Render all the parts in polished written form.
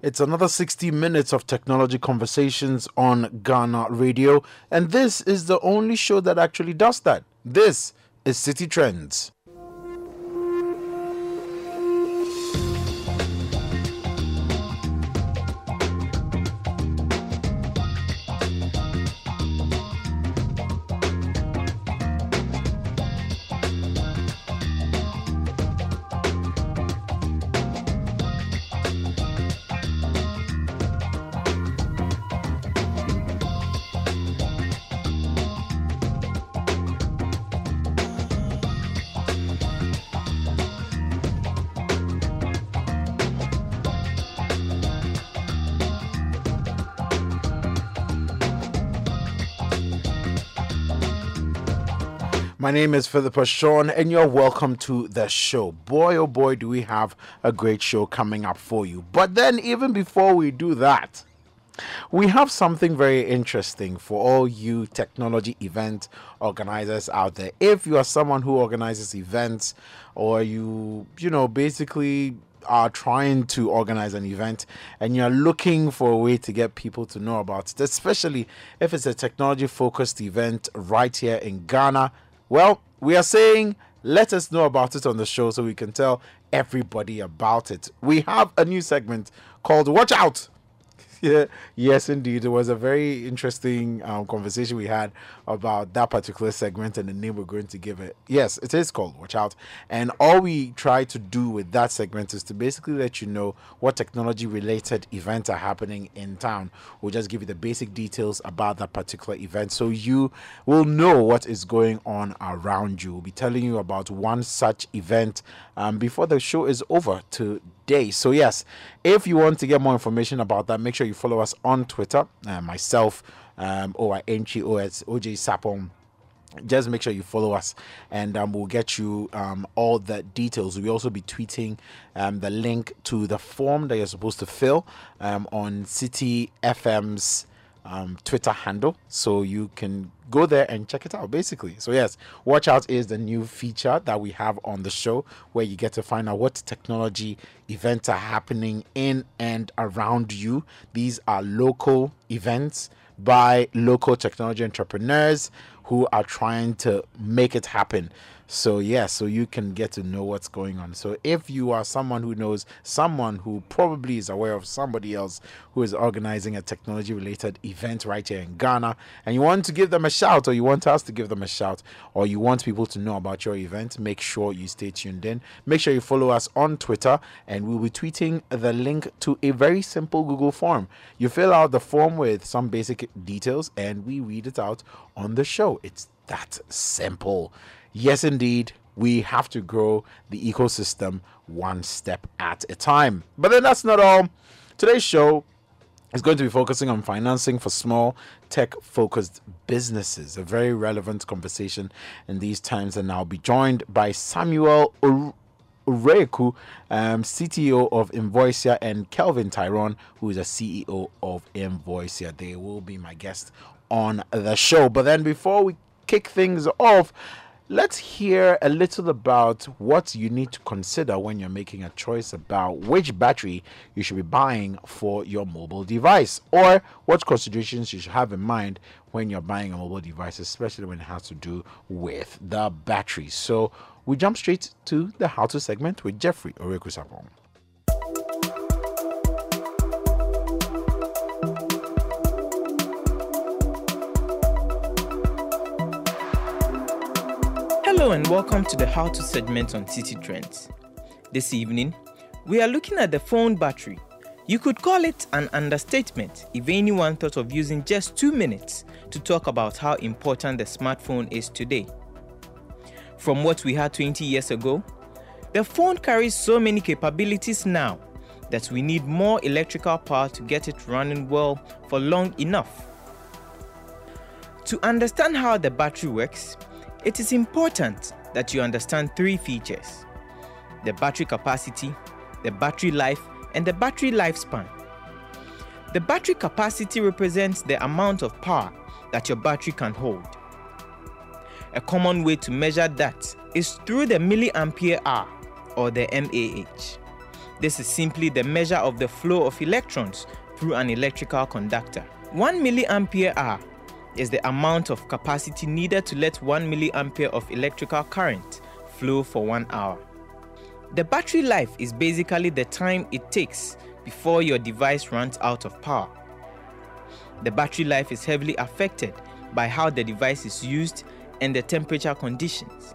It's another 60 minutes of technology conversations on Ghana Radio, and this is the only show that actually does that. This is City Trends. My name is Philip Pashon, and you're welcome to the show. Boy, oh boy, do we have a great show coming up for you. But then, even before we do that, we have something very interesting for all you technology event organizers out there. If you are someone who organizes events, or you know, basically are trying to organize an event and you're looking for a way to get people to know about it, especially if it's a technology-focused event right here in Ghana, well, we are saying, let us know about it on the show so we can tell everybody about it. We have a new segment called Watch Out. Yeah, yes, indeed. It was a very interesting conversation we had about that particular segment and the name we're going to give it. Yes, it is called Watch Out. And all we try to do with that segment is to basically let you know what technology-related events are happening in town. We'll just give you the basic details about that particular event so you will know what is going on around you. We'll be telling you about one such event before the show is over today. So yes, if you want to get more information about that, make sure you follow us on Twitter, myself, or Enchi_OS, OJ_Sapong. Just make sure you follow us, and we'll get you all the details. We'll also be tweeting the link to the form that you're supposed to fill on City FM's Twitter handle, so you can go there and check it out, basically. So yes, Watch Out is the new feature that we have on the show, where you get to find out what technology events are happening in and around you. These are local events by local technology entrepreneurs who are trying to make it happen. So yeah, so you can get to know what's going on. So if you are someone who knows someone who probably is aware of somebody else who is organizing a technology related event right here in Ghana, and you want to give them a shout, or you want us to give them a shout, or you want people to know about your event, make sure you stay tuned in. Make sure you follow us on Twitter, and we'll be tweeting the link to a very simple Google form. You fill out the form with some basic details, and we read it out on the show. It's that simple. Yes, indeed, we have to grow the ecosystem one step at a time. But then that's not all. Today's show is going to be focusing on financing for small tech-focused businesses, a very relevant conversation in these times. And I'll be joined by Samuel Ureiku, CTO of Invoicia, and Kelvin Tyron, who is a CEO of Invoicia. They will be my guest on the show. But then before we kick things off, let's hear a little about what you need to consider when you're making a choice about which battery you should be buying for your mobile device, or what considerations you should have in mind when you're buying a mobile device, especially when it has to do with the battery. So we jump straight to the how-to segment with Jeffrey Oreko Savon. Hello and welcome to the how-to segment on City Trends. This evening, we are looking at the phone battery. You could call it an understatement if anyone thought of using just 2 minutes to talk about how important the smartphone is today. From what we had 20 years ago, the phone carries so many capabilities now that we need more electrical power to get it running well for long enough. To understand how the battery works, it is important that you understand three features: the battery capacity, the battery life, and the battery lifespan. The battery capacity represents the amount of power that your battery can hold. A common way to measure that is through the milliampere hour, or the mAh. This is simply the measure of the flow of electrons through an electrical conductor. 1 milliampere hour is the amount of capacity needed to let 1 milliampere of electrical current flow for 1 hour. The battery life is basically the time it takes before your device runs out of power. The battery life is heavily affected by how the device is used and the temperature conditions.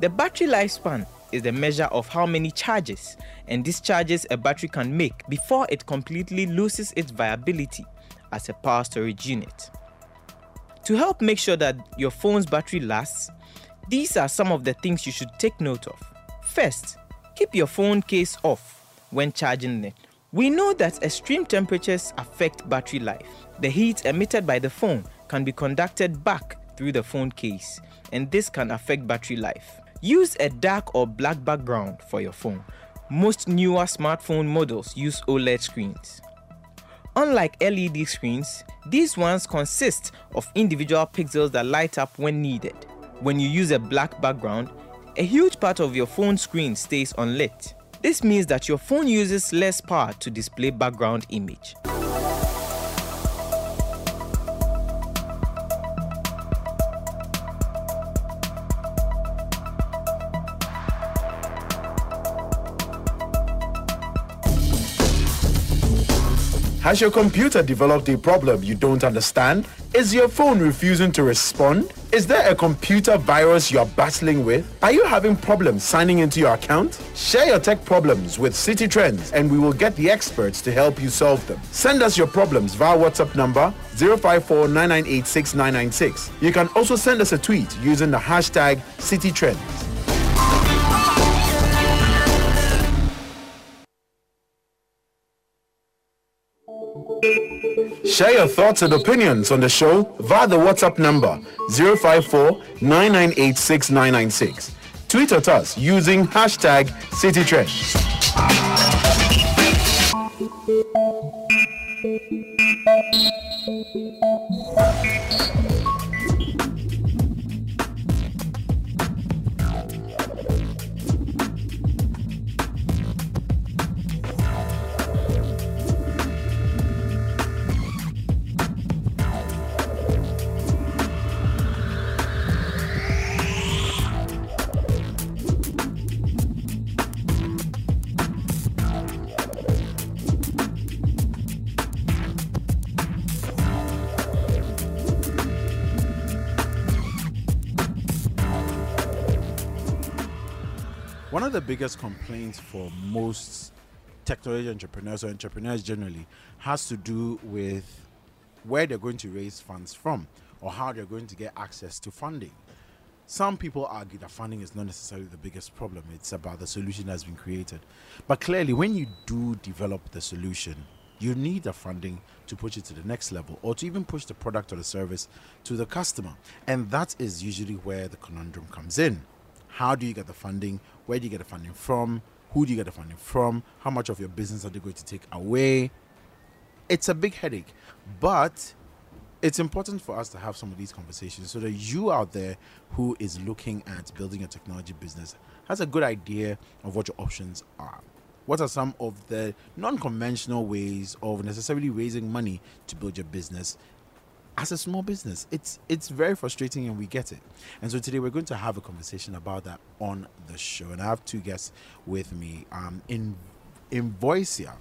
The battery lifespan is the measure of how many charges and discharges a battery can make before it completely loses its viability as a power storage unit. To help make sure that your phone's battery lasts, these are some of the things you should take note of. First, keep your phone case off when charging it. We know that extreme temperatures affect battery life. The heat emitted by the phone can be conducted back through the phone case, and this can affect battery life. Use a dark or black background for your phone. Most newer smartphone models use OLED screens. Unlike LED screens, these ones consist of individual pixels that light up when needed. When you use a black background, a huge part of your phone screen stays unlit. This means that your phone uses less power to display background image. Has your computer developed a problem you don't understand? Is your phone refusing to respond? Is there a computer virus you're battling with? Are you having problems signing into your account? Share your tech problems with City Trends and we will get the experts to help you solve them. Send us your problems via WhatsApp number 054-998-6996. You can also send us a tweet using the hashtag City Trends. Share your thoughts and opinions on the show via the WhatsApp number 054-998-6996. Tweet at us using hashtag CityTrends. One of the biggest complaints for most technology entrepreneurs or entrepreneurs generally has to do with where they're going to raise funds from or how they're going to get access to funding. Some people argue that funding is not necessarily the biggest problem. It's about the solution that's been created. But clearly, when you do develop the solution, you need the funding to push it to the next level or to even push the product or the service to the customer. And that is usually where the conundrum comes in. How do you get the funding? Where do you get the funding from? Who do you get the funding from? How much of your business are they going to take away? It's a big headache, but it's important for us to have some of these conversations so that you out there who is looking at building a technology business has a good idea of what your options are. What are some of the non-conventional ways of necessarily raising money to build your business? As a small business, it's very frustrating and we get it. And so today we're going to have a conversation about that on the show. And I have two guests with me. Invoicia.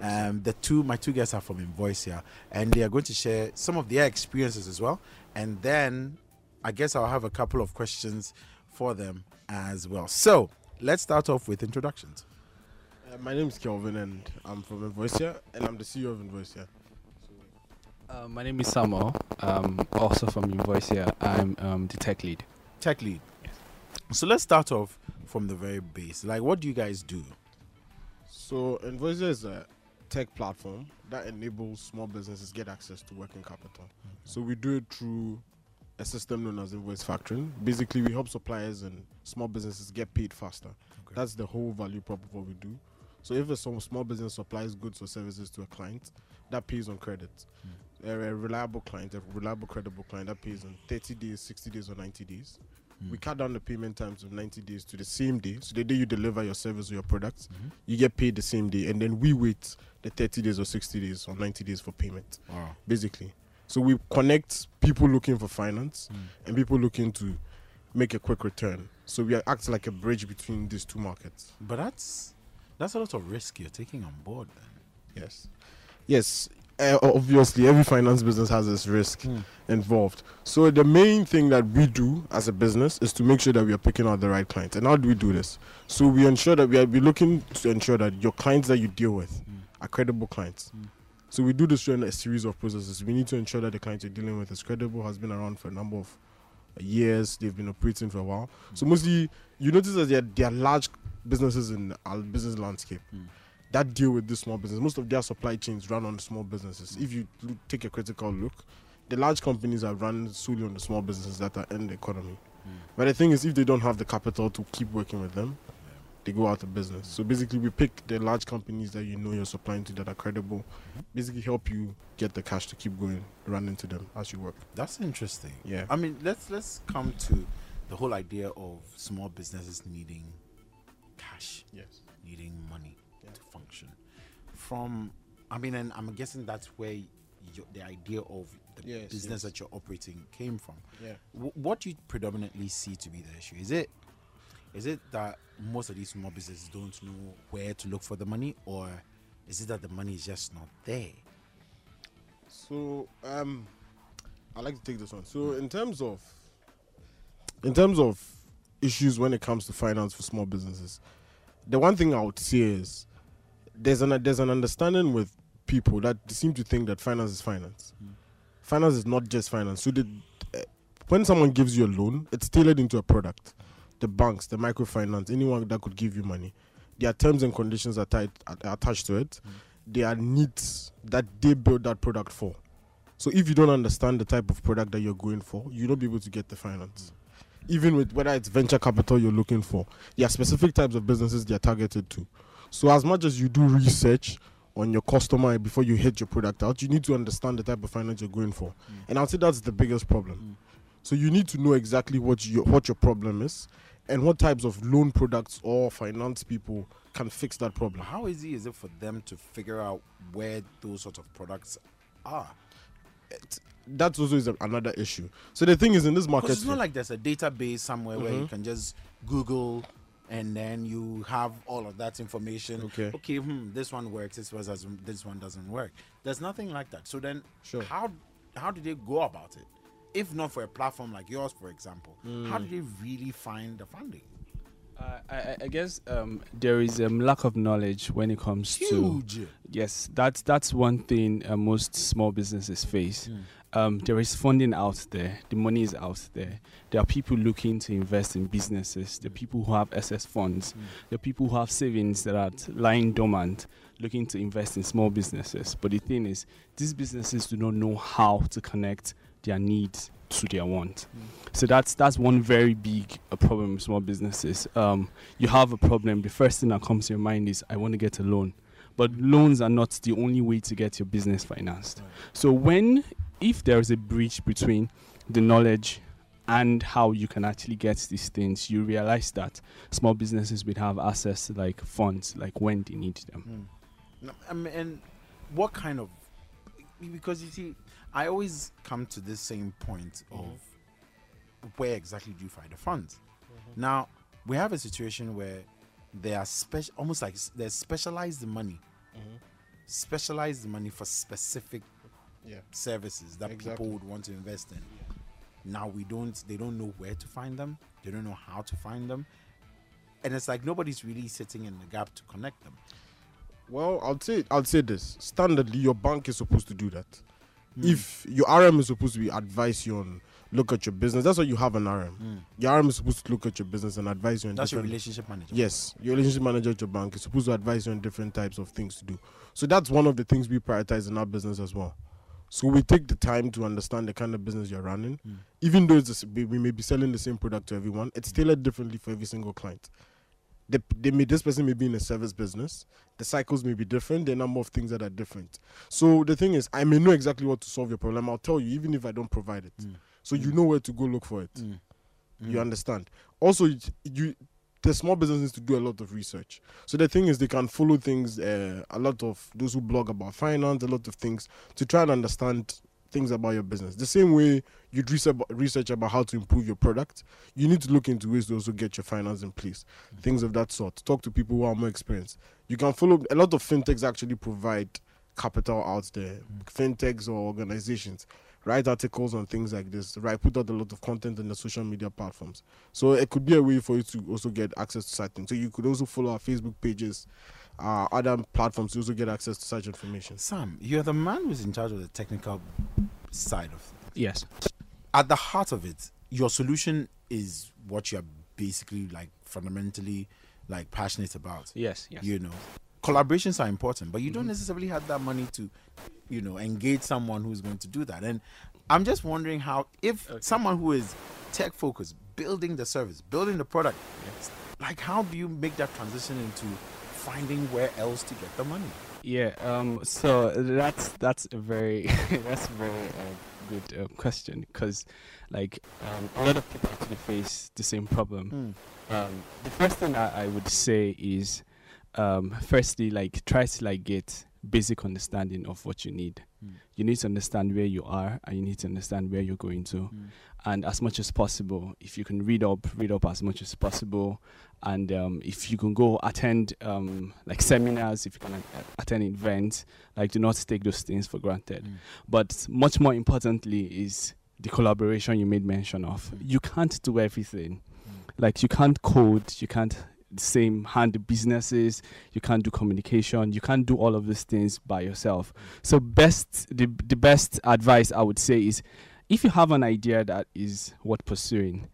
My two guests are from Invoicia and they are going to share some of their experiences as well. And then I guess I'll have a couple of questions for them as well. So let's start off with introductions. My name is Kelvin and I'm from Invoicia and I'm the CEO of Invoicia. My name is Samuel, also from Invoicia. I'm the tech lead. Tech lead. Yes. So let's start off from the very base. Like, what do you guys do? So Invoicia is a tech platform that enables small businesses get access to working capital. Okay. So we do it through a system known as invoice factoring. Basically, we help suppliers and small businesses get paid faster. Okay. That's the whole value prop of what we do. So if a small business supplies goods or services to a client, that pays on credit. Mm. A reliable client, credible client that pays on 30 days, 60 days, or 90 days. we cut down the payment times of 90 days to the same day. So the day you deliver your service or your products, you get paid the same day. And then we wait the 30 days or 60 days or 90 days for payment, basically. So we connect people looking for finance and people looking to make a quick return. So we act like a bridge between these two markets. But that's a lot of risk you're taking on board then. Yes. Yes. Obviously, every finance business has its risk involved. So the main thing that we do as a business is to make sure that we are picking out the right clients. And how do we do this? So we ensure that we're looking to ensure that your clients that you deal with are credible clients. So we do this through a series of processes. We need to ensure that the client you're dealing with is credible, has been around for a number of years, they've been operating for a while. So mostly, you notice that they are large businesses in our business landscape. That deal with this small business. Most of their supply chains run on small businesses. If you take a critical look, the large companies are run solely on the small businesses that are in the economy. But the thing is, if they don't have the capital to keep working with them, they go out of business. So basically, we pick the large companies that you know you're supplying to that are credible, basically help you get the cash to keep going, run into them as you work. That's interesting. Yeah. I mean, let's come to the whole idea of small businesses needing cash, needing money. To function from, I mean, and I'm guessing that's where the idea of the business that you're operating came from. Yeah. What do you predominantly see to be the issue? Is it that most of these small businesses don't know where to look for the money, or is it that the money is just not there? So I like to take this one. So in terms of issues when it comes to finance for small businesses, the one thing I would say is there's an understanding with people that they seem to think that finance is finance. Finance is not just finance. So when someone gives you a loan, it's tailored into a product. The banks, the microfinance, anyone that could give you money, their terms and conditions are attached to it. There are needs that they build that product for. So if you don't understand the type of product that you're going for, you don't be able to get the finance. Even with whether it's venture capital you're looking for, there are specific types of businesses they're targeted to. So as much as you do research on your customer before you hit your product out, you need to understand the type of finance you're going for. And I'll say that's the biggest problem. So you need to know exactly what your problem is and what types of loan products or finance people can fix that problem. How easy is it for them to figure out where those sorts of products are? That also is another issue. So the thing is, in this market, it's not like there's a database somewhere where you can just Google and then you have all of that information. This one works, this one doesn't work. There's nothing like that. So then how do they go about it? If not for a platform like yours, for example, how do they really find the funding? I guess there is a lack of knowledge when it comes to that's one thing most small businesses face. There is funding out there, the money is out there. There are people looking to invest in businesses, the people who have excess funds, the people who have savings that are lying dormant, looking to invest in small businesses. But the thing is, these businesses do not know how to connect their needs to their want. So that's one very big problem with small businesses. You have a problem, the first thing that comes to your mind is, I want to get a loan. But loans are not the only way to get your business financed. So if there is a breach between the knowledge and how you can actually get these things, you realize that small businesses would have access to like funds, like when they need them. And what kind of, because you see, I always come to this same point of where exactly do you find the funds? Now, we have a situation where there are almost like there's specialized money. Specialized money for specific services that people would want to invest in. Now, they don't know where to find them. They don't know how to find them. And it's like nobody's really sitting in the gap to connect them. Well, I'll say this. Standardly, your bank is supposed to do that. If your RM is supposed to be advise you on look at your business, that's why you have an RM. Your RM is supposed to look at your business and advise you on that's your relationship manager. Yes, your relationship manager at your bank is supposed to advise you on different types of things to do. So that's one of the things we prioritize in our business as well. So we take the time to understand the kind of business you're running. Even though we may be selling the same product to everyone, it's tailored differently for every single client. This person may be in a service business. The cycles may be different. The number of things that are different. So the thing is, I may know exactly what to solve your problem. I'll tell you, even if I don't provide it. So you know where to go look for it. You understand? Also, the small business needs to do a lot of research. So the thing is, they can follow things, a lot of those who blog about finance, a lot of things, to try and understand things about your business. The same way you'd research about how to improve your product, you need to look into ways to also get your finance in place, things of that sort. Talk to people who are more experienced. You can follow, a lot of fintechs actually provide capital out there, fintechs or organizations. Write articles on things like this, right? Put out a lot of content on the social media platforms. So it could be a way for you to also get access to certain. So you could also follow our Facebook pages, other platforms to also get access to such information. Sam, you're the man who's in charge of the technical side of it. Yes. At the heart of it, your solution is what you're basically like fundamentally like passionate about. Yes, yes. You know, collaborations are important, but you don't necessarily have that money to, you know, engage someone who's going to do that. And I'm just wondering how, if someone who is tech focused, building the service, building the product, like how do you make that transition into finding where else to get the money? Yeah, so that's a very good question, because like a lot of people actually face the same problem. The first thing I would say is firstly, like try to like get basic understanding of what you need. You need to understand where you are, and you need to understand where you're going to, and as much as possible, if you can read up as much as possible, and if you can go attend like seminars, if you can attend events, like do not take those things for granted. But much more importantly is the collaboration you made mention of. You can't do everything. Like you can't code, you can't handle businesses, you can't do communication, you can't do all of these things by yourself. So the best advice I would say is, if you have an idea that is worth pursuing,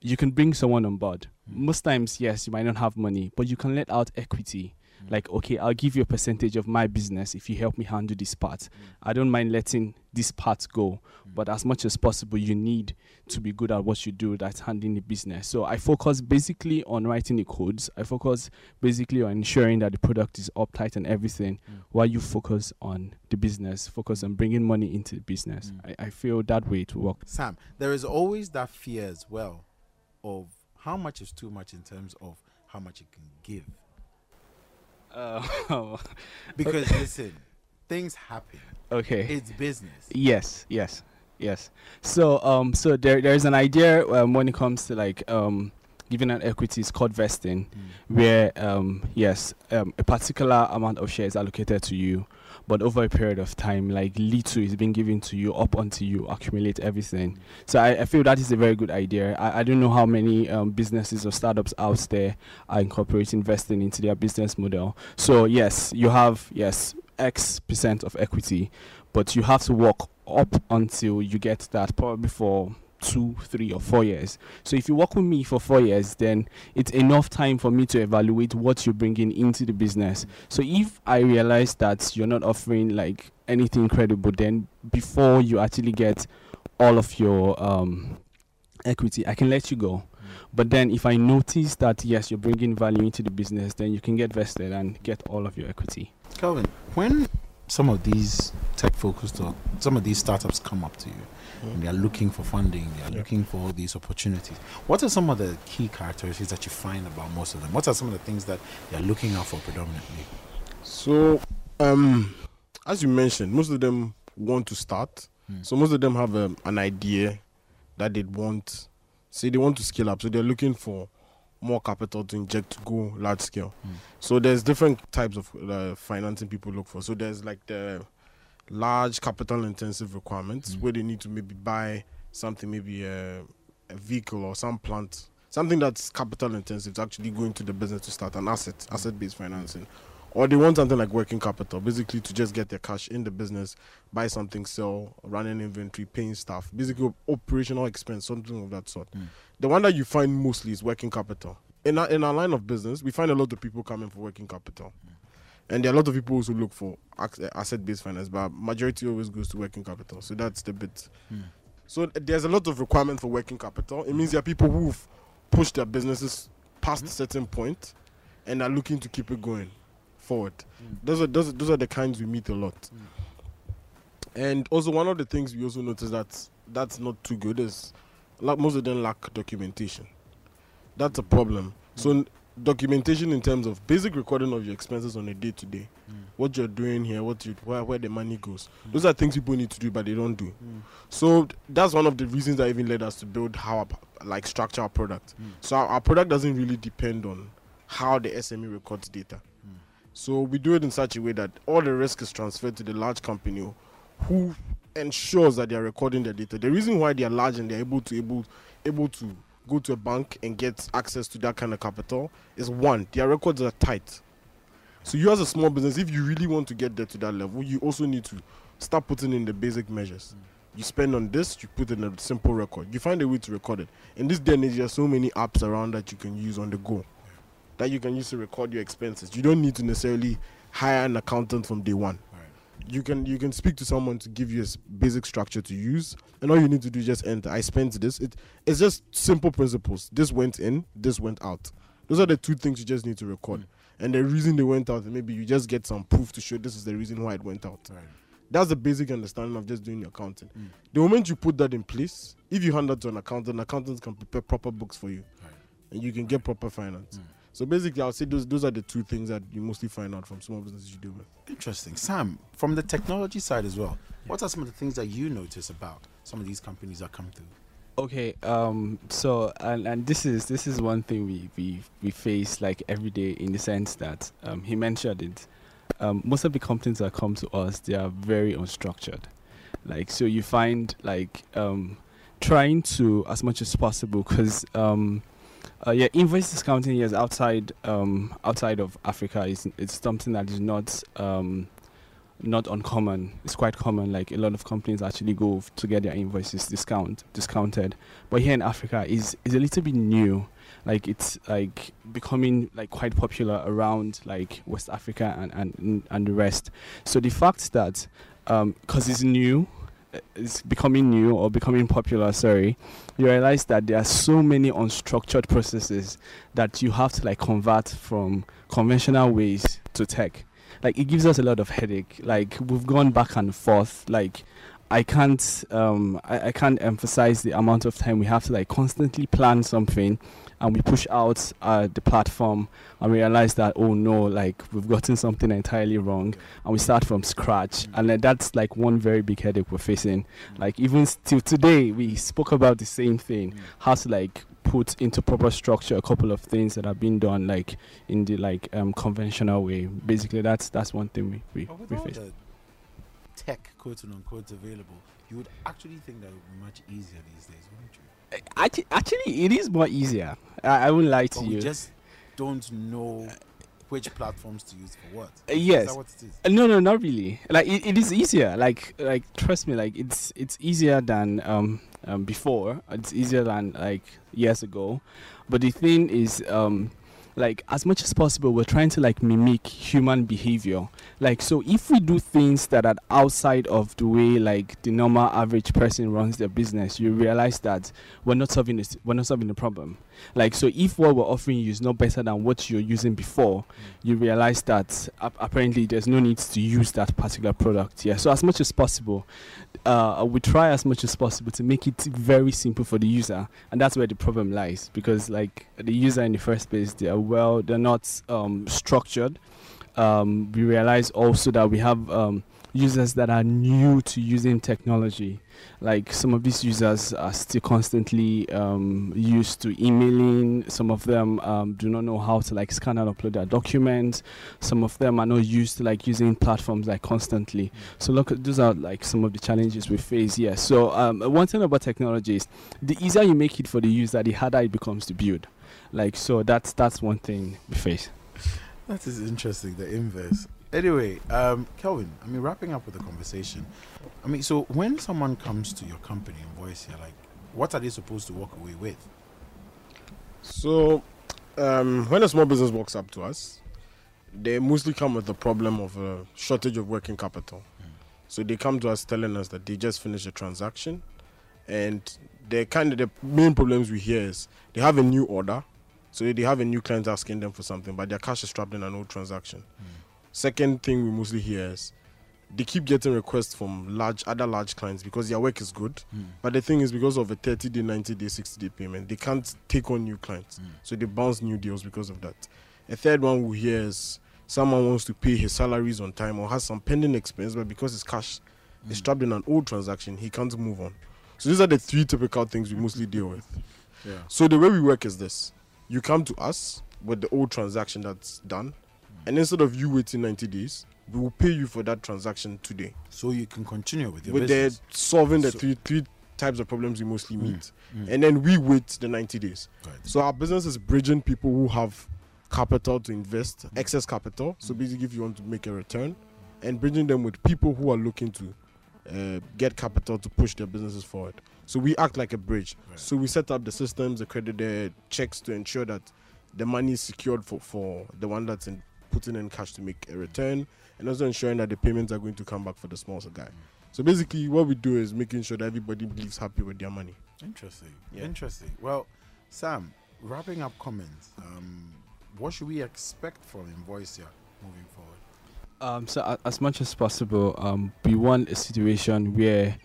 you can bring someone on board. Most times, yes, you might not have money, but you can let out equity. Like, okay, I'll give you a percentage of my business if you help me handle this part. I don't mind letting this part go, but as much as possible, you need to be good at what you do, that's handling the business. So I focus basically on writing the codes. I focus basically on ensuring that the product is uptight and everything, while you focus on the business, focus on bringing money into the business. I feel that way to work. Sam, there is always that fear as well of how much is too much in terms of how much you can give. Because listen, things happen. Okay, it's business. Yes, yes, yes. So so there's an idea when it comes to like giving an equity, it's called vesting, where a particular amount of shares allocated to you, but over a period of time, like little is being given to you up until you accumulate everything. So I feel that is a very good idea. I don't know how many businesses or startups out there are incorporating investing into their business model. So yes, you have X% of equity, but you have to work up until you get that, probably for 2, 3, or 4 years. So if you work with me for 4 years, then it's enough time for me to evaluate what you're bringing into the business. So if I realize that you're not offering like anything credible, then before you actually get all of your equity, I can let you go. But then if I notice that yes, you're bringing value into the business, then you can get vested and get all of your equity. Kelvin, when some of these tech focused or some of these startups come up to you, and they are looking for funding, they are looking for all these opportunities, what are some of the key characteristics that you find about most of them? What are some of the things that they are looking out for predominantly? So, as you mentioned, most of them want to start. So most of them have an idea that they want. Say they want to scale up, so they're looking for more capital to inject to go large scale. So there's different types of financing people look for. So there's like the large capital intensive requirements where they need to maybe buy something, maybe a vehicle or some plant, something that's capital intensive to actually go into the business to start an asset-based financing. Or they want something like working capital, basically to just get their cash in the business, buy something, sell, run an inventory, paying staff, basically operational expense, something of that sort. The one that you find mostly is working capital. In our line of business, we find a lot of people coming for working capital. And there are a lot of people who look for asset-based finance, but majority always goes to working capital. So that's the bit. So there's a lot of requirement for working capital. It means there are people who've pushed their businesses past a certain point and are looking to keep it going forward. Those are the kinds we meet a lot. And also one of the things we also notice that's not too good is most of them lack documentation. That's a problem. So documentation in terms of basic recording of your expenses on a day-to-day, what you're doing here, what you, where the money goes. Those are things people need to do, but they don't do. So that's one of the reasons that even led us to build how, like, structure our product. So our product doesn't really depend on how the SME records data. So we do it in such a way that all the risk is transferred to the large company who ensures that they are recording their data. The reason why they are large and they're able to go to a bank and get access to that kind of capital is, one, their records are tight. So you as a small business, if you really want to get there to that level, you also need to start putting in the basic measures. You spend on this, you put in a simple record. You find a way to record it. In this day and age, there are so many apps around that you can use on the go, that you can use to record your expenses. You don't need to necessarily hire an accountant from day one. You can speak to someone to give you a basic structure to use, and all you need to do is just enter. I spent this. It's just simple principles. This went in, this went out. Those are the two things you just need to record. And the reason they went out, maybe you just get some proof to show this is the reason why it went out. That's the basic understanding of just doing your accounting. The moment you put that in place, if you hand that to an accountant, accountants can prepare proper books for you, and you can get proper finance. So basically, I would say those are the two things that you mostly find out from small businesses you deal with. Interesting. Sam, from the technology side as well, what are some of the things that you notice about some of these companies that come through? Okay, so and this is one thing we face like every day, in the sense that he mentioned it. Most of the companies that come to us, they are very unstructured. Like, so you find like trying to, as much as possible, because invoice discounting is outside of Africa. It's something that is not uncommon. It's quite common. Like, a lot of companies actually go to get their invoices discounted. But here in Africa, is a little bit new. Like, it's like becoming like quite popular around like West Africa and the rest. So the fact that because it's new, it's becoming popular, you realize that there are so many unstructured processes that you have to like convert from conventional ways to tech. Like, it gives us a lot of headache. Like, we've gone back and forth. Like, I can't emphasize the amount of time we have to like constantly plan something, and we push out the platform and realize that, oh no, like we've gotten something entirely wrong, and we start from scratch. And then that's like one very big headache we're facing. Like, even still today, we spoke about the same thing, how to like put into proper structure a couple of things that have been done like in the like conventional way. Basically, that's one thing we face. Tech, quote unquote, available, you would actually think that it would be much easier these days, wouldn't you? Actually, it is more easier. I won't lie to you. We just don't know which platforms to use for what. Yes. Is that what it is? No, not really. Like, it is easier. Like trust me. Like, it's easier than before. It's easier than like years ago. But the thing is, like, as much as possible, we're trying to like mimic human behavior. Like, so if we do things that are outside of the way like the normal average person runs their business, you realize that we're not solving the problem. Like, so if what we're offering you is not better than what you're using before, you realize that apparently there's no need to use that particular product. Yeah. So as much as possible, we try as much as possible to make it very simple for the user, and that's where the problem lies, because like the user in the first place, they're not structured. We realize also that we have users that are new to using technology. Like, some of these users are still constantly used to emailing. Some of them do not know how to like scan and upload their documents. Some of them are not used to like using platforms like constantly. So look, those are like some of the challenges we face. Yeah. So one thing about technology is, the easier you make it for the user, the harder it becomes to build. Like, so that's one thing we face. That is interesting, the inverse. Anyway, Kelvin, I mean, wrapping up with the conversation, I mean, so when someone comes to your company, Invoicia, like, what are they supposed to walk away with? So, when a small business walks up to us, they mostly come with the problem of a shortage of working capital. So they come to us telling us that they just finished a transaction, and the main problems we hear is they have a new order, so they have a new client asking them for something, but their cash is trapped in an old transaction. Second thing we mostly hear is they keep getting requests from other large clients because their work is good. Mm. But the thing is, because of a 30-day, 90-day, 60-day payment, they can't take on new clients. Mm. So they bounce new deals because of that. A third one we hear is someone wants to pay his salaries on time or has some pending expense, but because it's cash, it's trapped in an old transaction, he can't move on. So these are the three typical things we mostly deal with. Yeah. So the way we work is this. You come to us with the old transaction that's done, and instead of you waiting 90 days, we will pay you for that transaction today. So you can continue with your business. With solving the three types of problems we mostly meet. Mm. And then we wait the 90 days. Right. So our business is bridging people who have capital to invest, excess capital. So basically, if you want to make a return, and bridging them with people who are looking to get capital to push their businesses forward. So we act like a bridge. Right. So we set up the systems, the credit, the checks to ensure that the money is secured for the one that's putting in cash to make a return, and also ensuring that the payments are going to come back for the smaller guy. So basically what we do is making sure that everybody leaves happy with their money. Interesting. Yeah. Interesting. Well, Sam, wrapping up comments, what should we expect from Invoicia moving forward? So as much as possible, we want a situation where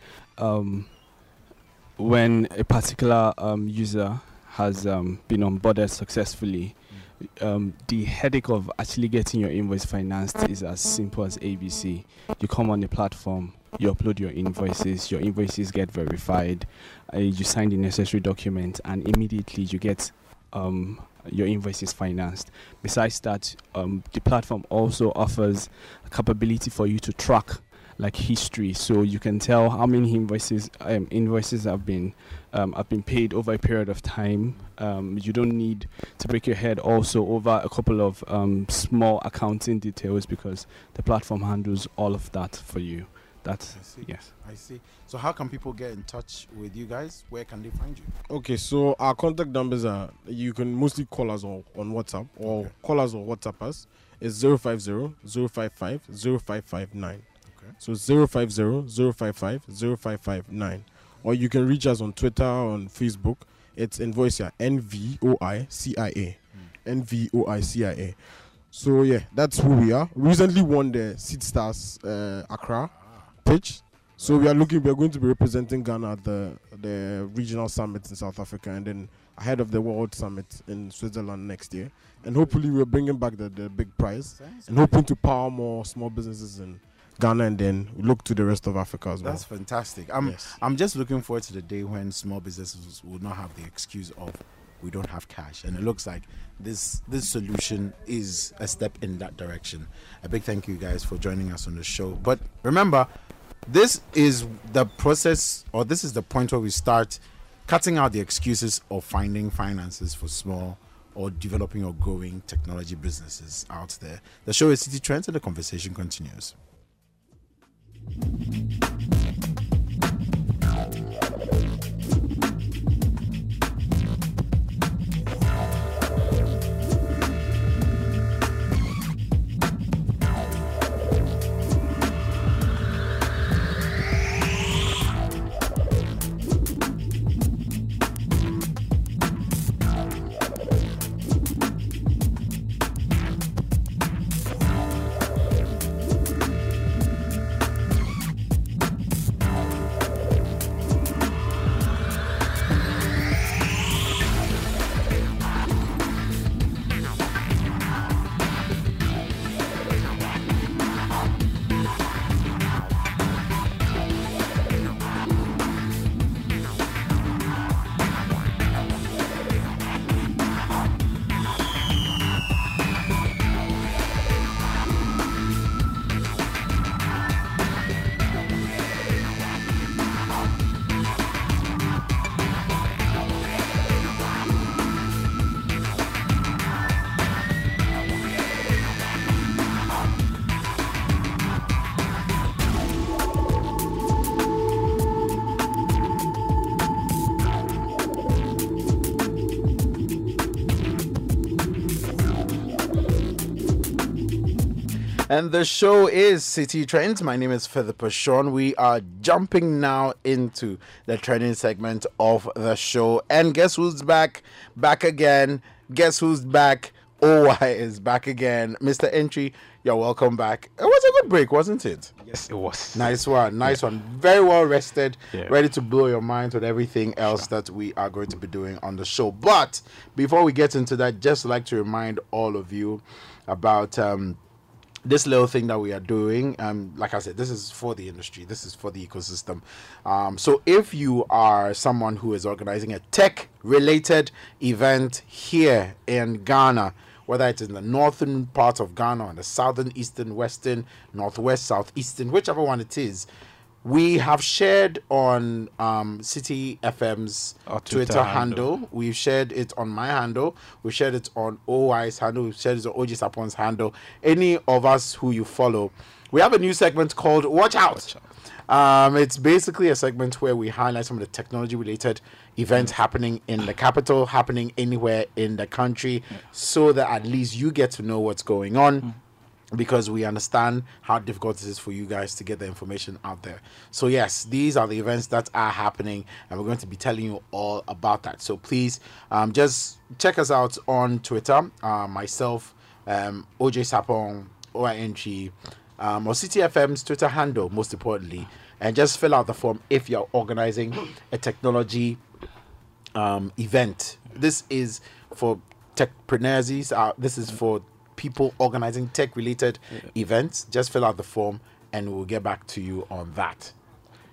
when a particular user has been onboarded successfully, the headache of actually getting your invoice financed is as simple as ABC. You come on the platform, you upload your invoices get verified, you sign the necessary document, and immediately you get your invoice is financed. Besides that, the platform also offers a capability for you to track like history, so you can tell how many invoices have been paid over a period of time. You don't need to break your head also over a couple of small accounting details because the platform handles all of that for you. I see. So how can people get in touch with you guys? Where can they find you? Okay, so our contact numbers are, you can mostly call us on WhatsApp or call us or WhatsApp us. It's 050-055-0559. Okay. So 050-055-0559. Or you can reach us on Twitter, on Facebook. It's Invoicia, N-V-O-I-C-I-A. N-V-O-I-C-I-A. So yeah, that's who we are. Recently won the Seed Stars Accra pitch. So we are going to be representing Ghana at the regional summit in South Africa, and then ahead of the World Summit in Switzerland next year. And hopefully we're bringing back the big prize and hoping to power more small businesses in Ghana, and then look to the rest of Africa as well. That's fantastic. I'm just looking forward to the day when small businesses will not have the excuse of we don't have cash, and it looks like this solution is a step in that direction. A big thank you guys for joining us on the show. But remember, this is the process, or this is the point where we start cutting out the excuses of finding finances for small or developing or growing technology businesses out there. The show is City Trends, and the conversation continues. And the show is City Trends. My name is Philip Pashon. We are jumping now into the trending segment of the show. And guess who's back? Back again. Guess who's back? OY is back again. Mr. Entry, you're welcome back. It was a good break, wasn't it? Yes, it was. Nice one. Nice one. Very well rested. Yeah. Ready to blow your mind with everything else that we are going to be doing on the show. But before we get into that, just like to remind all of you about this little thing that we are doing. Like I said, this is for the industry. This is for the ecosystem. So if you are someone who is organizing a tech-related event here in Ghana, whether it's in the northern part of Ghana or the southern, eastern, western, northwest, southeastern, whichever one it is, we have shared on City FM's Twitter handle. We've shared it on my handle. We've shared it on OI's handle. We've shared it on OJ_Sapong's handle. Any of us who you follow, we have a new segment called Watch Out. Watch Out. It's basically a segment where we highlight some of the technology-related events happening in the capital, happening anywhere in the country, so that at least you get to know what's going on, because we understand how difficult it is for you guys to get the information out there. So yes, these are the events that are happening, and we're going to be telling you all about that. So please, just check us out on Twitter. Myself, OJ_Sapong, OING, or CTFM's Twitter handle, most importantly, and just fill out the form if you're organizing a technology event. This is for techpreneurs. This is for people organizing tech-related events. Just fill out the form, and we'll get back to you on that.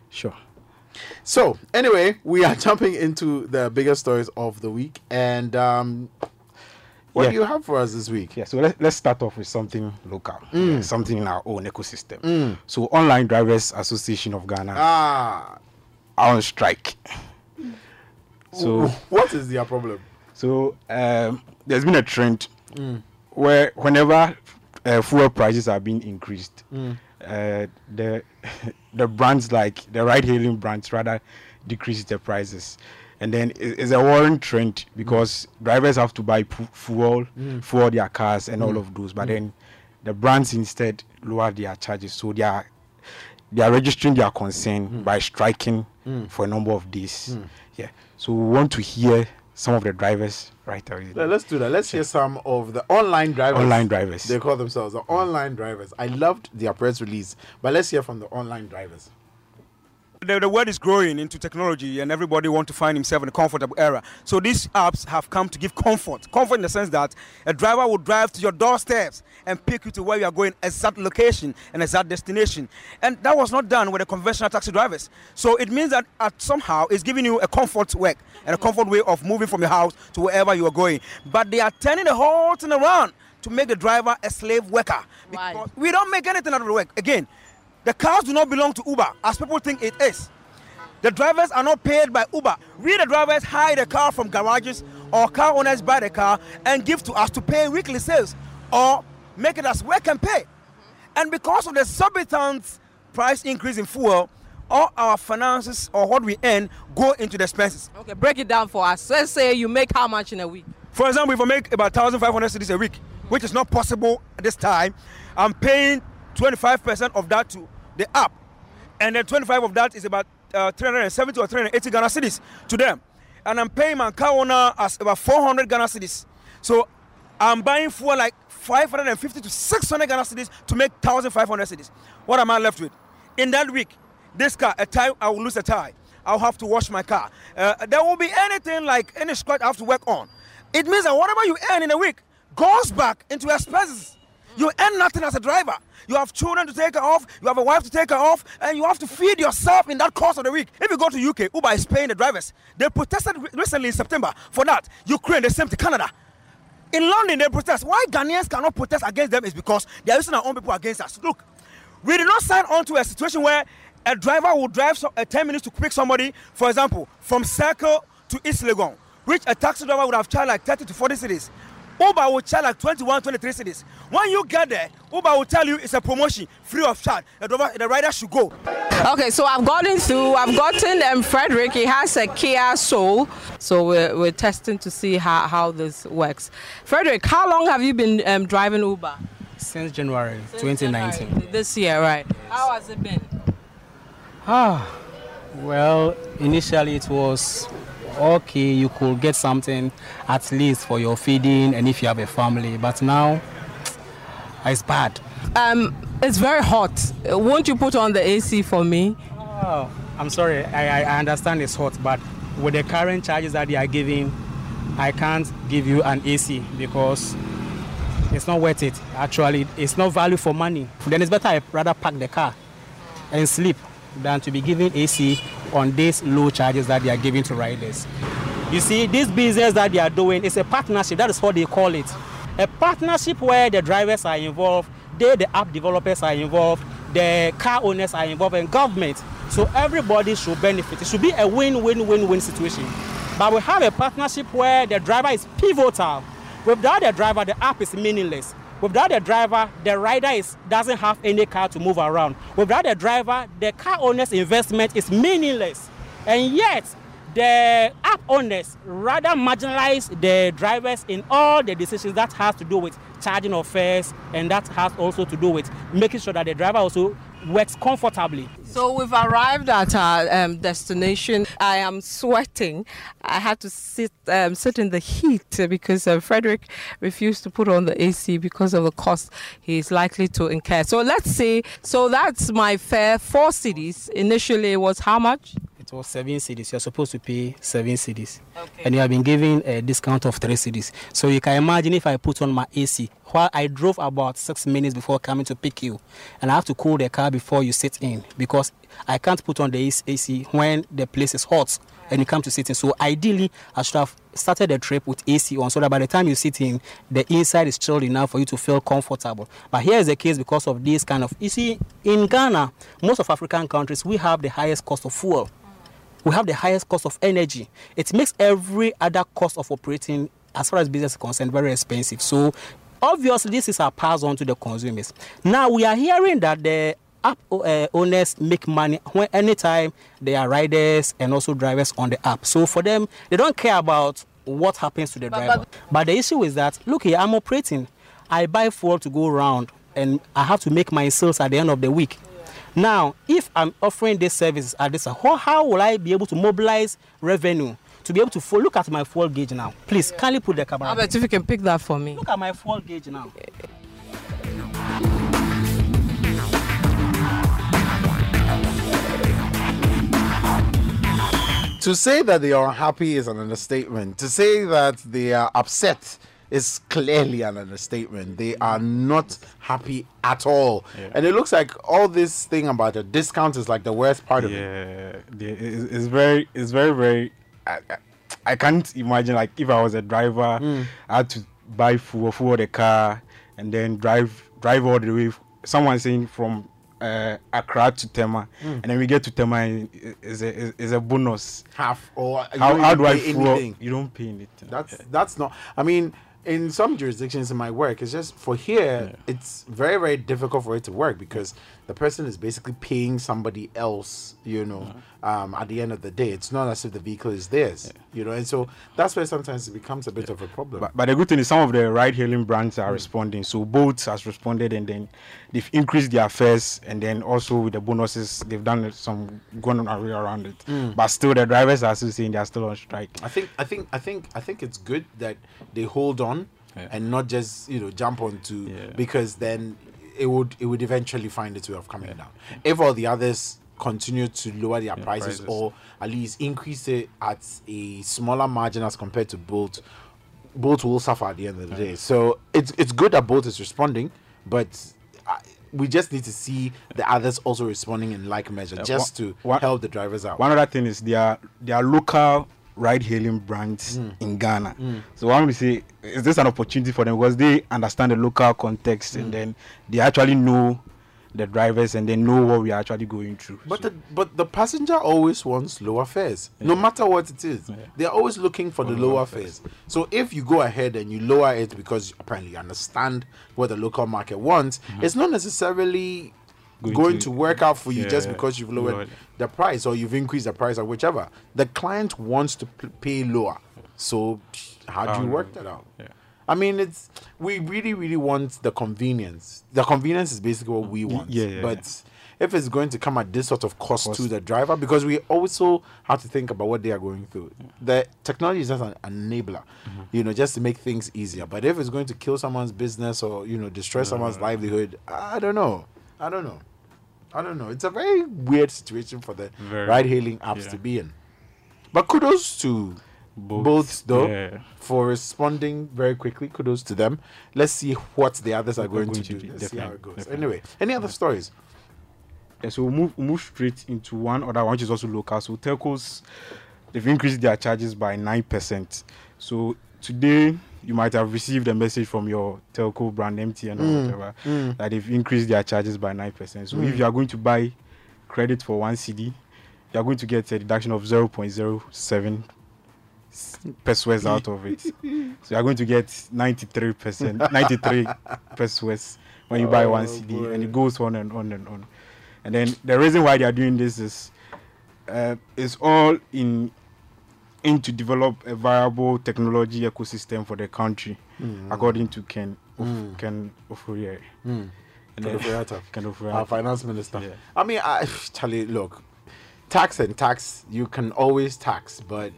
Sure. So, anyway, we are jumping into the biggest stories of the week, and what do you have for us this week? Yeah, so let's start off with something local, something in our own ecosystem. So, Online Drivers Association of Ghana are on strike. So, what is their problem? So, there's been a trend where whenever fuel prices are being increased, the brands, like the ride-hailing brands, rather decrease their prices. And then it's a worrying trend because drivers have to buy fuel for their cars and all of those. But then the brands instead lower their charges. So they are registering their concern by striking for a number of days. Yeah. So we want to hear some of the drivers right away. Let's do that. Let's hear some of the online drivers. Online drivers. They call themselves the online drivers. I loved their press release. But let's hear from the online drivers. The world is growing into technology, and everybody wants to find himself in a comfortable era. So these apps have come to give comfort. Comfort in the sense that a driver will drive to your doorsteps and pick you to where you are going, exact location and exact destination. And that was not done with the conventional taxi drivers. So it means that somehow it's giving you a comfort work and a comfort way of moving from your house to wherever you are going. But they are turning the whole thing around to make the driver a slave worker. Why? Because we don't make anything out of the work. Again, the cars do not belong to Uber, as people think it is. The drivers are not paid by Uber. We, the drivers, hire the car from garages, or car owners buy the car and give to us to pay weekly sales, or make it as work and pay. And because of the exorbitant price increase in fuel, all our finances, or what we earn, go into the expenses. Okay, break it down for us. Let's say you make how much in a week? For example, if I make about 1,500 cedis a week, which is not possible at this time, I'm paying 25% of that to the app, and then 25 of that is about 370 or 380 Ghana cedis to them, and I'm paying my car owner as about 400 Ghana cedis. So I'm buying fuel like 550 to 600 Ghana cedis to make 1,500 cedis. What am I left with? In that week, this car, a tie, I will lose a tie. I'll have to wash my car. There will be anything like any scratch I have to work on. It means that whatever you earn in a week goes back into expenses. You earn nothing as a driver. You have children to take her off, you have a wife to take her off, and you have to feed yourself in that course of the week. If you go to UK, Uber is paying the drivers. They protested recently in September for that. Ukraine, the same to Canada. In London, they protest. Why Ghanaians cannot protest against them is because they are using our own people against us. Look, we did not sign on to a situation where a driver will drive 10 minutes to pick somebody, for example, from Circle to East Legon, which a taxi driver would have charged like 30 to 40 cedis. Uber will charge like 21, 23 cities. When you get there, Uber will tell you it's a promotion, free of charge. The rider should go. Okay, so I've gotten Frederick. He has a Kia Soul. So we're testing to see how this works. Frederick, how long have you been driving Uber? Since January 2019. January, this year, right. Yes. How has it been? Well, initially it was okay, you could get something at least for your feeding and if you have a family. But now, it's bad. It's very hot. Won't you put on the AC for me? Oh, I'm sorry. I understand it's hot, but with the current charges that they are giving, I can't give you an AC because it's not worth it. Actually, it's not value for money. Then it's better I rather park the car and sleep than to be giving AC on these low charges that they are giving to riders. You see, this business that they are doing is a partnership. That is what they call it. A partnership where the drivers are involved, the app developers are involved, the car owners are involved, and government. So everybody should benefit. It should be a win-win-win-win situation. But we have a partnership where the driver is pivotal. Without the driver, the app is meaningless. Without the driver, the rider doesn't have any car to move around. Without the driver, the car owner's investment is meaningless. And yet, the app owners rather marginalize the drivers in all the decisions that has to do with charging of fares, and that has also to do with making sure that the driver also works comfortably. So we've arrived at our destination. I am sweating. I had to sit in the heat because Frederick refused to put on the AC because of the cost he is likely to incur. So let's see. So that's my fare. 4 cities. Initially it was how much? It was 7 cities. You're supposed to pay 7 cities. Okay. And you have been given a discount of 3 cities. So you can imagine if I put on my AC. While I drove about 6 minutes before coming to pick you, and I have to cool the car before you sit in because I can't put on the AC when the place is hot and you come to sit in. So ideally, I should have started the trip with AC on so that by the time you sit in, the inside is chilled enough for you to feel comfortable. But here is the case because of this kind of... You see, in Ghana, most of African countries, we have the highest cost of fuel. We have the highest cost of energy. It makes every other cost of operating, as far as business is concerned, very expensive. So obviously, this is a pass on to the consumers. Now, we are hearing that the app owners make money anytime they are riders and also drivers on the app. So for them, they don't care about what happens to the driver. But the issue is that, look here, I'm operating. I buy fuel to go around, and I have to make my sales at the end of the week. Yeah. Now, if I'm offering this service at this, how will I be able to mobilize revenue? To be able to look at my fuel gauge now. Please, kindly put the camera. Albert, if you can pick that for me. Look at my fuel gauge now. To say that they are happy is an understatement. To say that they are upset is clearly an understatement. They are not happy at all. Yeah. And it looks like all this thing about the discount is like the worst part of it. Yeah, it's very, very... I can't imagine, like, if I was a driver, I had to buy fuel the car and then drive all the way. Someone saying from Accra to Tema, and then we get to Tema and it's a bonus. Half or how do I fuel? You don't pay anything. That's not. I mean, in some jurisdictions in my work, it's just for here. Yeah. It's very, very difficult for it to work because the person is basically paying somebody else, you know, at the end of the day. It's not as if the vehicle is theirs, you know, and so that's where sometimes it becomes a bit of a problem. But the good thing is some of the ride-hailing brands are responding. So Bolt has responded, and then they've increased their fares, and then also with the bonuses, they've done some going around it. But still, the drivers are still saying they are still on strike. I think it's good that they hold on. Yeah. And not just, you know, jump onto because then it would eventually find its way of coming down. If all the others continue to lower their prices or at least increase it at a smaller margin as compared to Bolt will suffer at the end of the day. So it's good that Bolt is responding, but we just need to see the others also responding in like measure to help the drivers out. One other thing is their local ride-hailing brands in Ghana. So I'm going to say, is this an opportunity for them? Because they understand the local context and then they actually know the drivers and they know what we are actually going through. But the passenger always wants lower fares, no matter what it is. Yeah. They're always looking for the lower fares. So if you go ahead and you lower it because apparently you understand what the local market wants, it's not necessarily going to work out for you just because you've lowered the price or you've increased the price or whichever. The client wants to pay lower. So how do you work that out? Yeah. I mean, we really, really want the convenience. The convenience is basically what we want. But if it's going to come at this sort of cost to the driver, because we also have to think about what they are going through. The technology is just an enabler, you know, just to make things easier. But if it's going to kill someone's business or, you know, destroy someone's livelihood, I don't know. It's a very weird situation for the ride-hailing apps to be in. But kudos to both though, for responding very quickly. Kudos to them. Let's see what the others are going to do. Let's see how it goes. Anyway, any other stories? Yeah, so we'll move straight into one other one, which is also local. So telcos, they've increased their charges by 9%. So today, you might have received a message from your telco brand, MTN or whatever, that they've increased their charges by 9%. So if you are going to buy credit for one CD, you are going to get a deduction of 0.07 pesos out of it. So you are going to get 93 pesos when you buy one CD, and it goes on and on and on. And then the reason why they are doing this is it's all in to develop a viable technology ecosystem for the country, according to Ken Ofori-Atta, our finance minister. Yeah. I mean, Charlie, look, tax and tax, you can always tax, but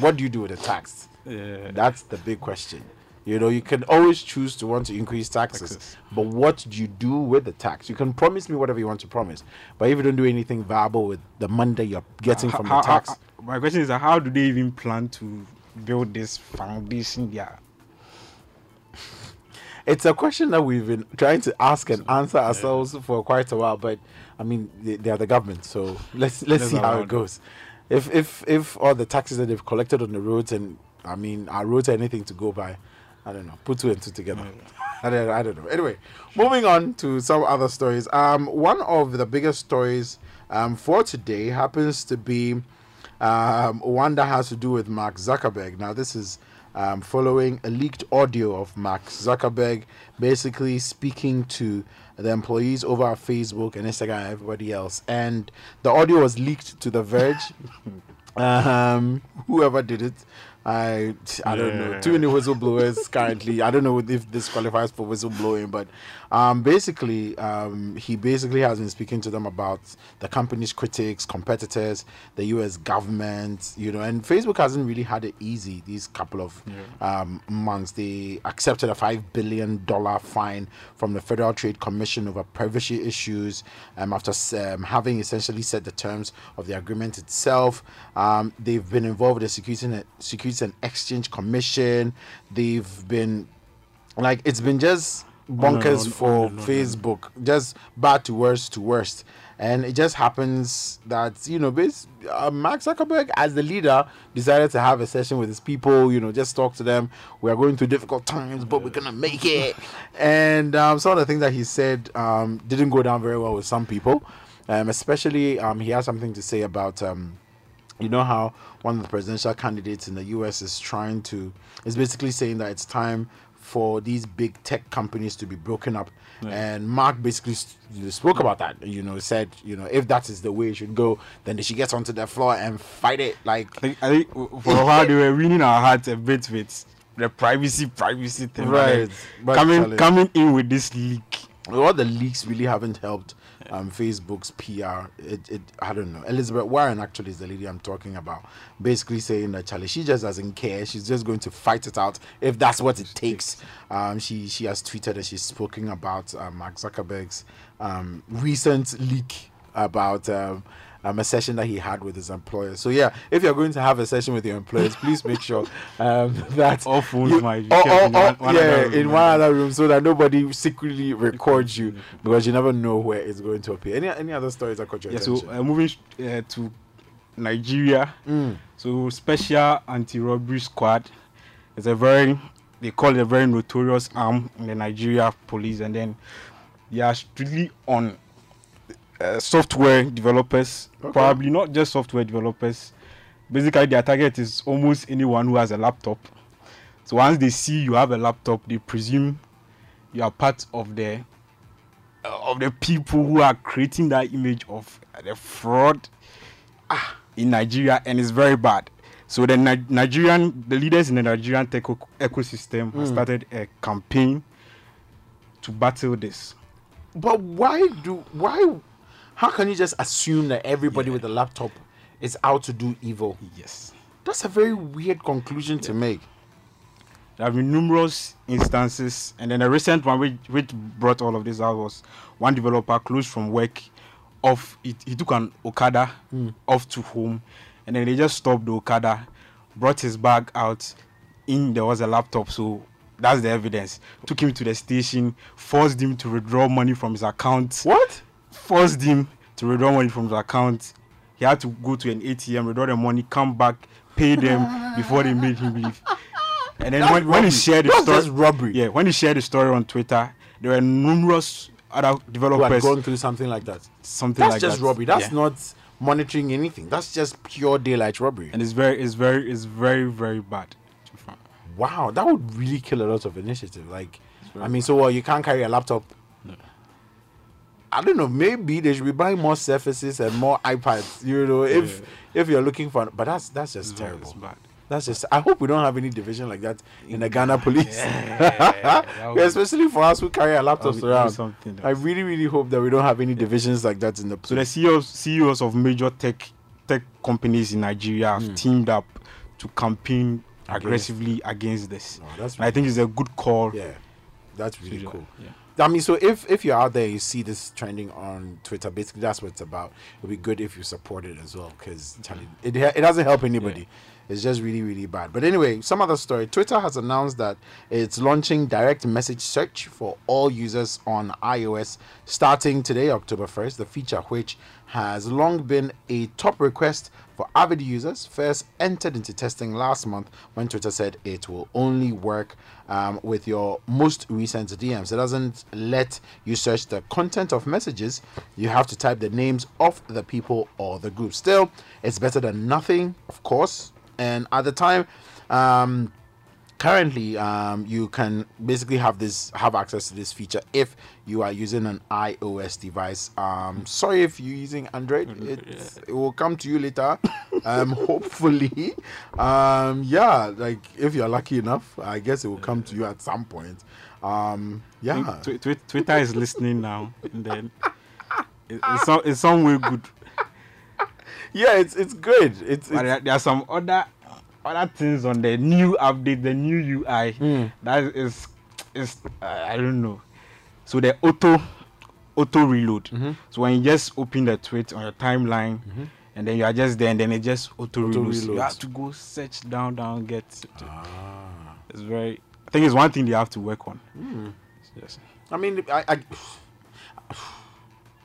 what do you do with the tax? That's the big question. You know, you can always choose to want to increase taxes, but what do you do with the tax? You can promise me whatever you want to promise, but if you don't do anything viable with the money that you're getting from the tax. My question is, how do they even plan to build this foundation? Yeah. It's a question that we've been trying to ask and answer ourselves for quite a while, but I mean, they are the government, so let's see how it goes. If all the taxes that they've collected on the roads, and I mean, our roads are anything to go by, I don't know. Put two and two together. I don't know. Anyway, moving on to some other stories. One of the biggest stories for today happens to be one that has to do with Mark Zuckerberg. Now, this is following a leaked audio of Mark Zuckerberg basically speaking to the employees over Facebook and Instagram and everybody else. And the audio was leaked to The Verge. Whoever did it. I don't know. Too many whistleblowers currently. I don't know if this qualifies for whistleblowing, but he basically has been speaking to them about the company's critics, competitors, the U.S. government, you know, and Facebook hasn't really had it easy these couple of months. They accepted a $5 billion fine from the Federal Trade Commission over privacy issues after having essentially set the terms of the agreement itself. They've been involved in Securities and Exchange Commission. They've been like, it's been just bonkers Facebook, just bad to worst. And it just happens that, you know, Mark Zuckerberg, as the leader, decided to have a session with his people, you know, just talk to them. We are going through difficult times, but we're going to make it. And some of the things that he said didn't go down very well with some people. Especially, he has something to say about... you know how one of the presidential candidates in the U.S. is basically saying that it's time for these big tech companies to be broken up. And Mark basically spoke about that, you know, said, you know, if that is the way it should go, then they should get onto the floor and fight it. Like, I think for a while, they were winning our hearts a bit with the privacy thing. Right. But coming in with this leak. All the leaks really haven't helped Facebook's PR. I don't know. Elizabeth Warren actually is the lady I'm talking about. Basically saying that she just doesn't care. She's just going to fight it out if that's what it takes. She has tweeted and she's spoken about Mark Zuckerberg's recent leak about a session that he had with his employers. So yeah, if you're going to have a session with your employers, please make sure that all phones might be in one other room, so that nobody secretly records you, because you never know where it's going to appear. Any other stories that caught your attention? So moving to Nigeria. So Special Anti-Robbery Squad is they call it a very notorious arm in the Nigeria police, and then they are strictly on software developers, probably not just software developers. Basically, their target is almost anyone who has a laptop. So once they see you have a laptop, they presume you are part of the people who are creating that image of the fraud in Nigeria, and it's very bad. So the leaders in the Nigerian tech ecosystem have started a campaign to battle this. But why How can you just assume that everybody with a laptop is out to do evil? Yes. That's a very weird conclusion to make. There have been numerous instances, and then a recent one which brought all of this out was one developer closed from work. He took an Okada off to home, and then they just stopped the Okada, brought his bag out, there was a laptop, so that's the evidence. Took him to the station, forced him to withdraw money from his account. What? Forced him to withdraw money from his account. He had to go to an ATM, withdraw the money, come back, pay them before they made him leave. And then when he shared the story, that's robbery. Yeah, when he shared the story on Twitter, there were numerous other developers who had gone through something like that. That's just robbery. That's not monitoring anything. That's just pure daylight robbery. And it's very, very bad. Wow, that would really kill a lot of initiative. Like, I mean, so you can't carry a laptop. No. I don't know. Maybe they should be buying more Surfaces and more iPads. You know, if you're looking for, but that's just terrible. Bad. That's just. I hope we don't have any division like that in the Ghana police, especially for us who carry our laptops around. I really, really hope that we don't have any divisions like that in the police. So the CEOs of major tech companies in Nigeria have teamed up to campaign aggressively against this. No, that's really, I think it's a good call. Yeah, that's really cool. Yeah. I mean, so if you're out there, you see this trending on Twitter, basically that's what it's about. It'll be good if you support it as well, because it doesn't help anybody. Yeah. It's just really, really bad. But anyway, some other story. Twitter has announced that it's launching direct message search for all users on iOS starting today, October 1st. The feature, which has long been a top request for avid users, first entered into testing last month when Twitter said it will only work with your most recent DMs. It doesn't let you search the content of messages. You have to type the names of the people or the group. Still, it's better than nothing, of course. And at the time, currently, you can basically have access to this feature if you are using an iOS device. Sorry if you're using Android, it will come to you later. Hopefully, like if you're lucky enough, I guess it will come to you at some point. Twitter is listening now, and then it's some way good. Yeah, it's good. There are some other things on the new update, the new UI that is I don't know. So the auto reload. So when you just open the tweet on your timeline, and then you are just there, and then it just auto reloads. So you have to go search down, get. It's very. I think it's one thing they have to work on. Yes. I mean, but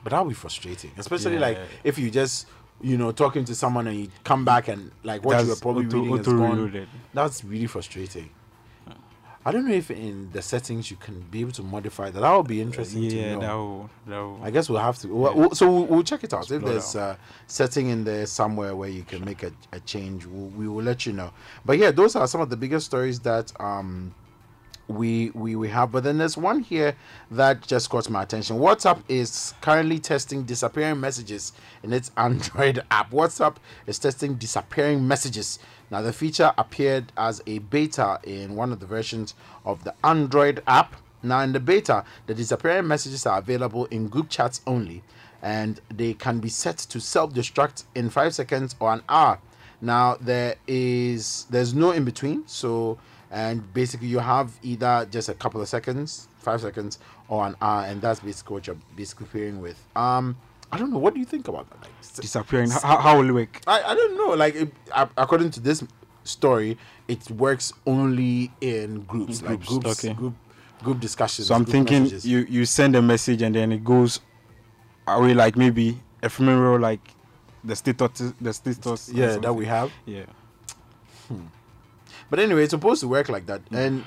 that will be frustrating, especially if you just. You know, talking to someone and you come back and like what you were probably reading is gone. That's really frustrating. I don't know if in the settings you can be able to modify that. That would be interesting to know. I guess we'll have to. We'll check it out. If there's a setting in there somewhere where you can make a change, we will let you know. But yeah, those are some of the biggest stories that we have. But then there's one here that just caught my attention. WhatsApp is currently testing disappearing messages in its Android app. WhatsApp is testing disappearing messages. Now, the feature appeared as a beta in one of the versions of the Android app. Now, in the beta, the disappearing messages are available in group chats only, and they can be set to self-destruct in 5 seconds or an hour. Now, there's no in-between, so... And basically, you have either just a couple of seconds, 5 seconds, or an hour, and that's basically what you're pairing with. I don't know. What do you think about that? Like, disappearing. How will it work? I don't know. Like, according to this story, it works only in groups, group discussions. So I'm thinking messages. You send a message and then it goes away, like maybe ephemeral, like the status. Yeah, that we have. Yeah. But anyway, it's supposed to work like that, and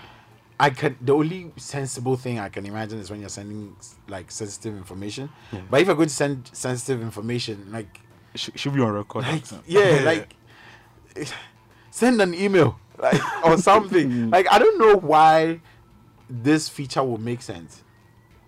the only sensible thing I can imagine is when you're sending like sensitive information. Yeah. But if you're going to send sensitive information, like it should be on record. Like, send an email, like, or something. Like, I don't know why this feature will make sense.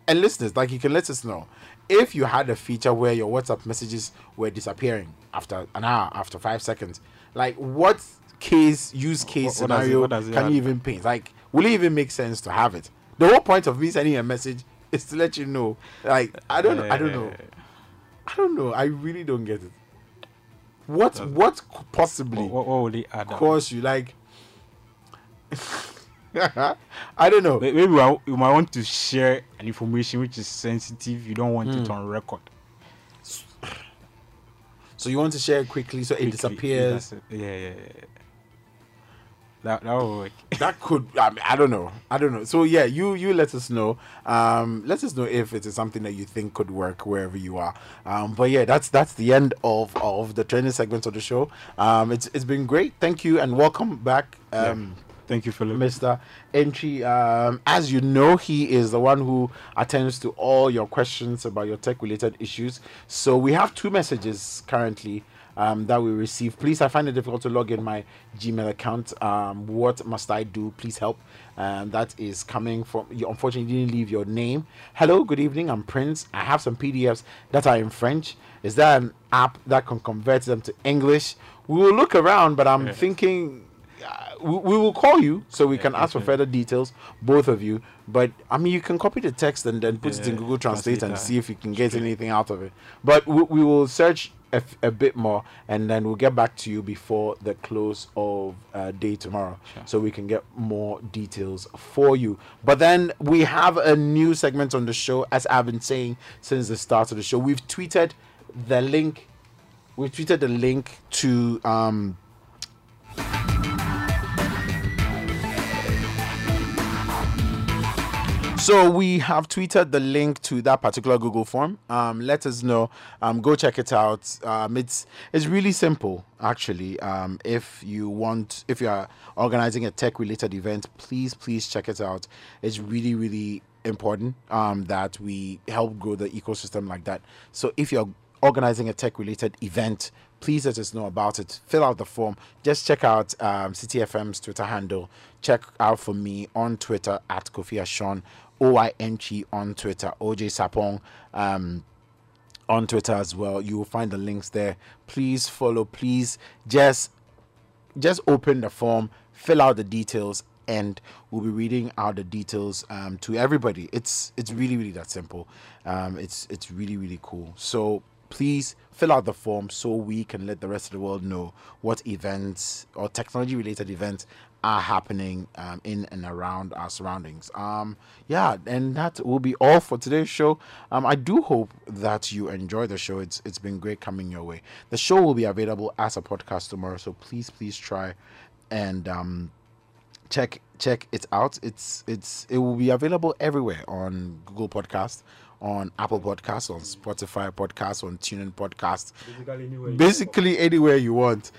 And listeners, like, you can let us know if you had a feature where your WhatsApp messages were disappearing after an hour, after 5 seconds. Like, what? Use case scenario, can you even paint? Like, will it even make sense to have it? The whole point of me sending a message is to let you know. Like, I don't know. I don't know. I really don't get it. What possibly what would it add cause up? You like? I don't know. Maybe you might want to share an information which is sensitive. You don't want it on record. So you want to share quickly so it disappears. It. Yeah. That would work. That could. I mean, I don't know. So yeah, you let us know. Let us know if it is something that you think could work wherever you are. But yeah, that's the end of the training segment of the show. It's been great. Thank you and welcome back. Thank you, Philip. Mr. Enchi, as you know, he is the one who attends to all your questions about your tech-related issues. So we have 2 messages currently that we receive. Please, I find it difficult to log in my Gmail account. What must I do? Please help. That is coming from you. Unfortunately, you didn't leave your name. Hello, good evening. I'm Prince. I have some PDFs that are in French. Is there an app that can convert them to English? We will look around, but I'm thinking... we will call you so we can ask for further details, both of you. But I mean, you can copy the text and then put it in Google Translate and see if you can get anything out of it. But we will search a bit more and then we'll get back to you before the close of day tomorrow, so we can get more details for you. But then we have a new segment on the show, as I've been saying since the start of the show. We've tweeted the link. We tweeted the link to. So we have tweeted the link to that particular Google form. Let us know. Go check it out. It's really simple, actually. If you are organizing a tech-related event, please check it out. It's really, really important that we help grow the ecosystem like that. So if you're organizing a tech-related event, please let us know about it. Fill out the form. Just check out CTFM's Twitter handle. Check out for me on Twitter at Kofi Ashon. OING on Twitter, OJ Sapong on Twitter as well. You will find the links there. Please follow. Please just open the form, fill out the details, and we'll be reading out the details to everybody. It's really, really that simple. It's really, really cool. So please fill out the form so we can let the rest of the world know what events or technology-related events are happening in and around our surroundings. And that will be all for today's show. I do hope that you enjoy the show. It's been great coming your way. The show will be available as a podcast tomorrow, so please try and check it out. It will be available everywhere on Google Podcasts, on Apple Podcasts, on Spotify Podcasts, on TuneIn Podcasts, basically anywhere you want.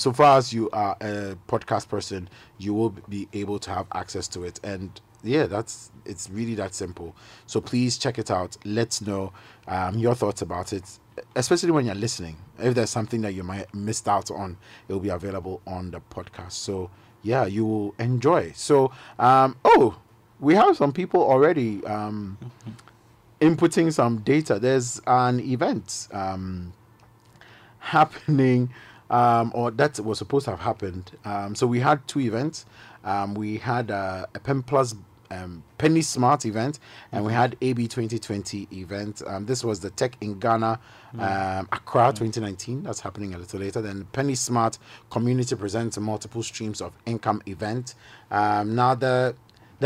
So far as you are a podcast person, you will be able to have access to it. And yeah, it's really that simple. So please check it out. Let's know your thoughts about it, especially when you're listening. If there's something that you might missed out on, it will be available on the podcast. So yeah, you will enjoy. So we have some people already inputting some data. There's an event happening, or that was supposed to have happened. So we had 2 events. We had a Pen Plus Penny Smart event, and we had AB 2020 event. This was the Tech in Ghana Accra 2019. That's happening a little later. Then Penny Smart Community Presents Multiple Streams of Income event. Now the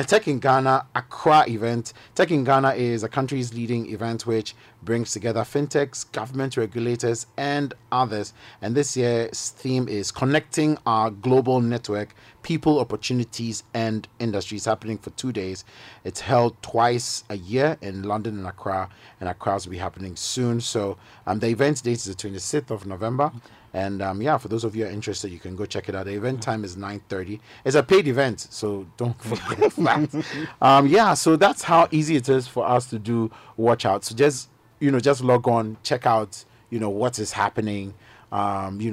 Tech in Ghana Accra event. Tech in Ghana is the country's leading event which brings together fintechs, government regulators, and others. And this year's theme is Connecting Our Global Network, People, Opportunities, and Industries, happening for 2 days. It's held twice a year in London and Accra, and Accra's will be happening soon. So the event date is the 26th of November. And for those of you who are interested, you can go check it out. The event time is 9:30. It's a paid event, so don't forget that. So that's how easy it is for us to do Watch Out. So just log on, check out, what is happening.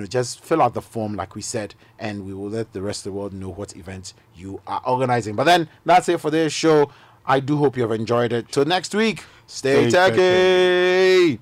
Just fill out the form, like we said, and we will let the rest of the world know what events you are organizing. But then that's it for this show. I do hope you have enjoyed it. Till next week, stay techy.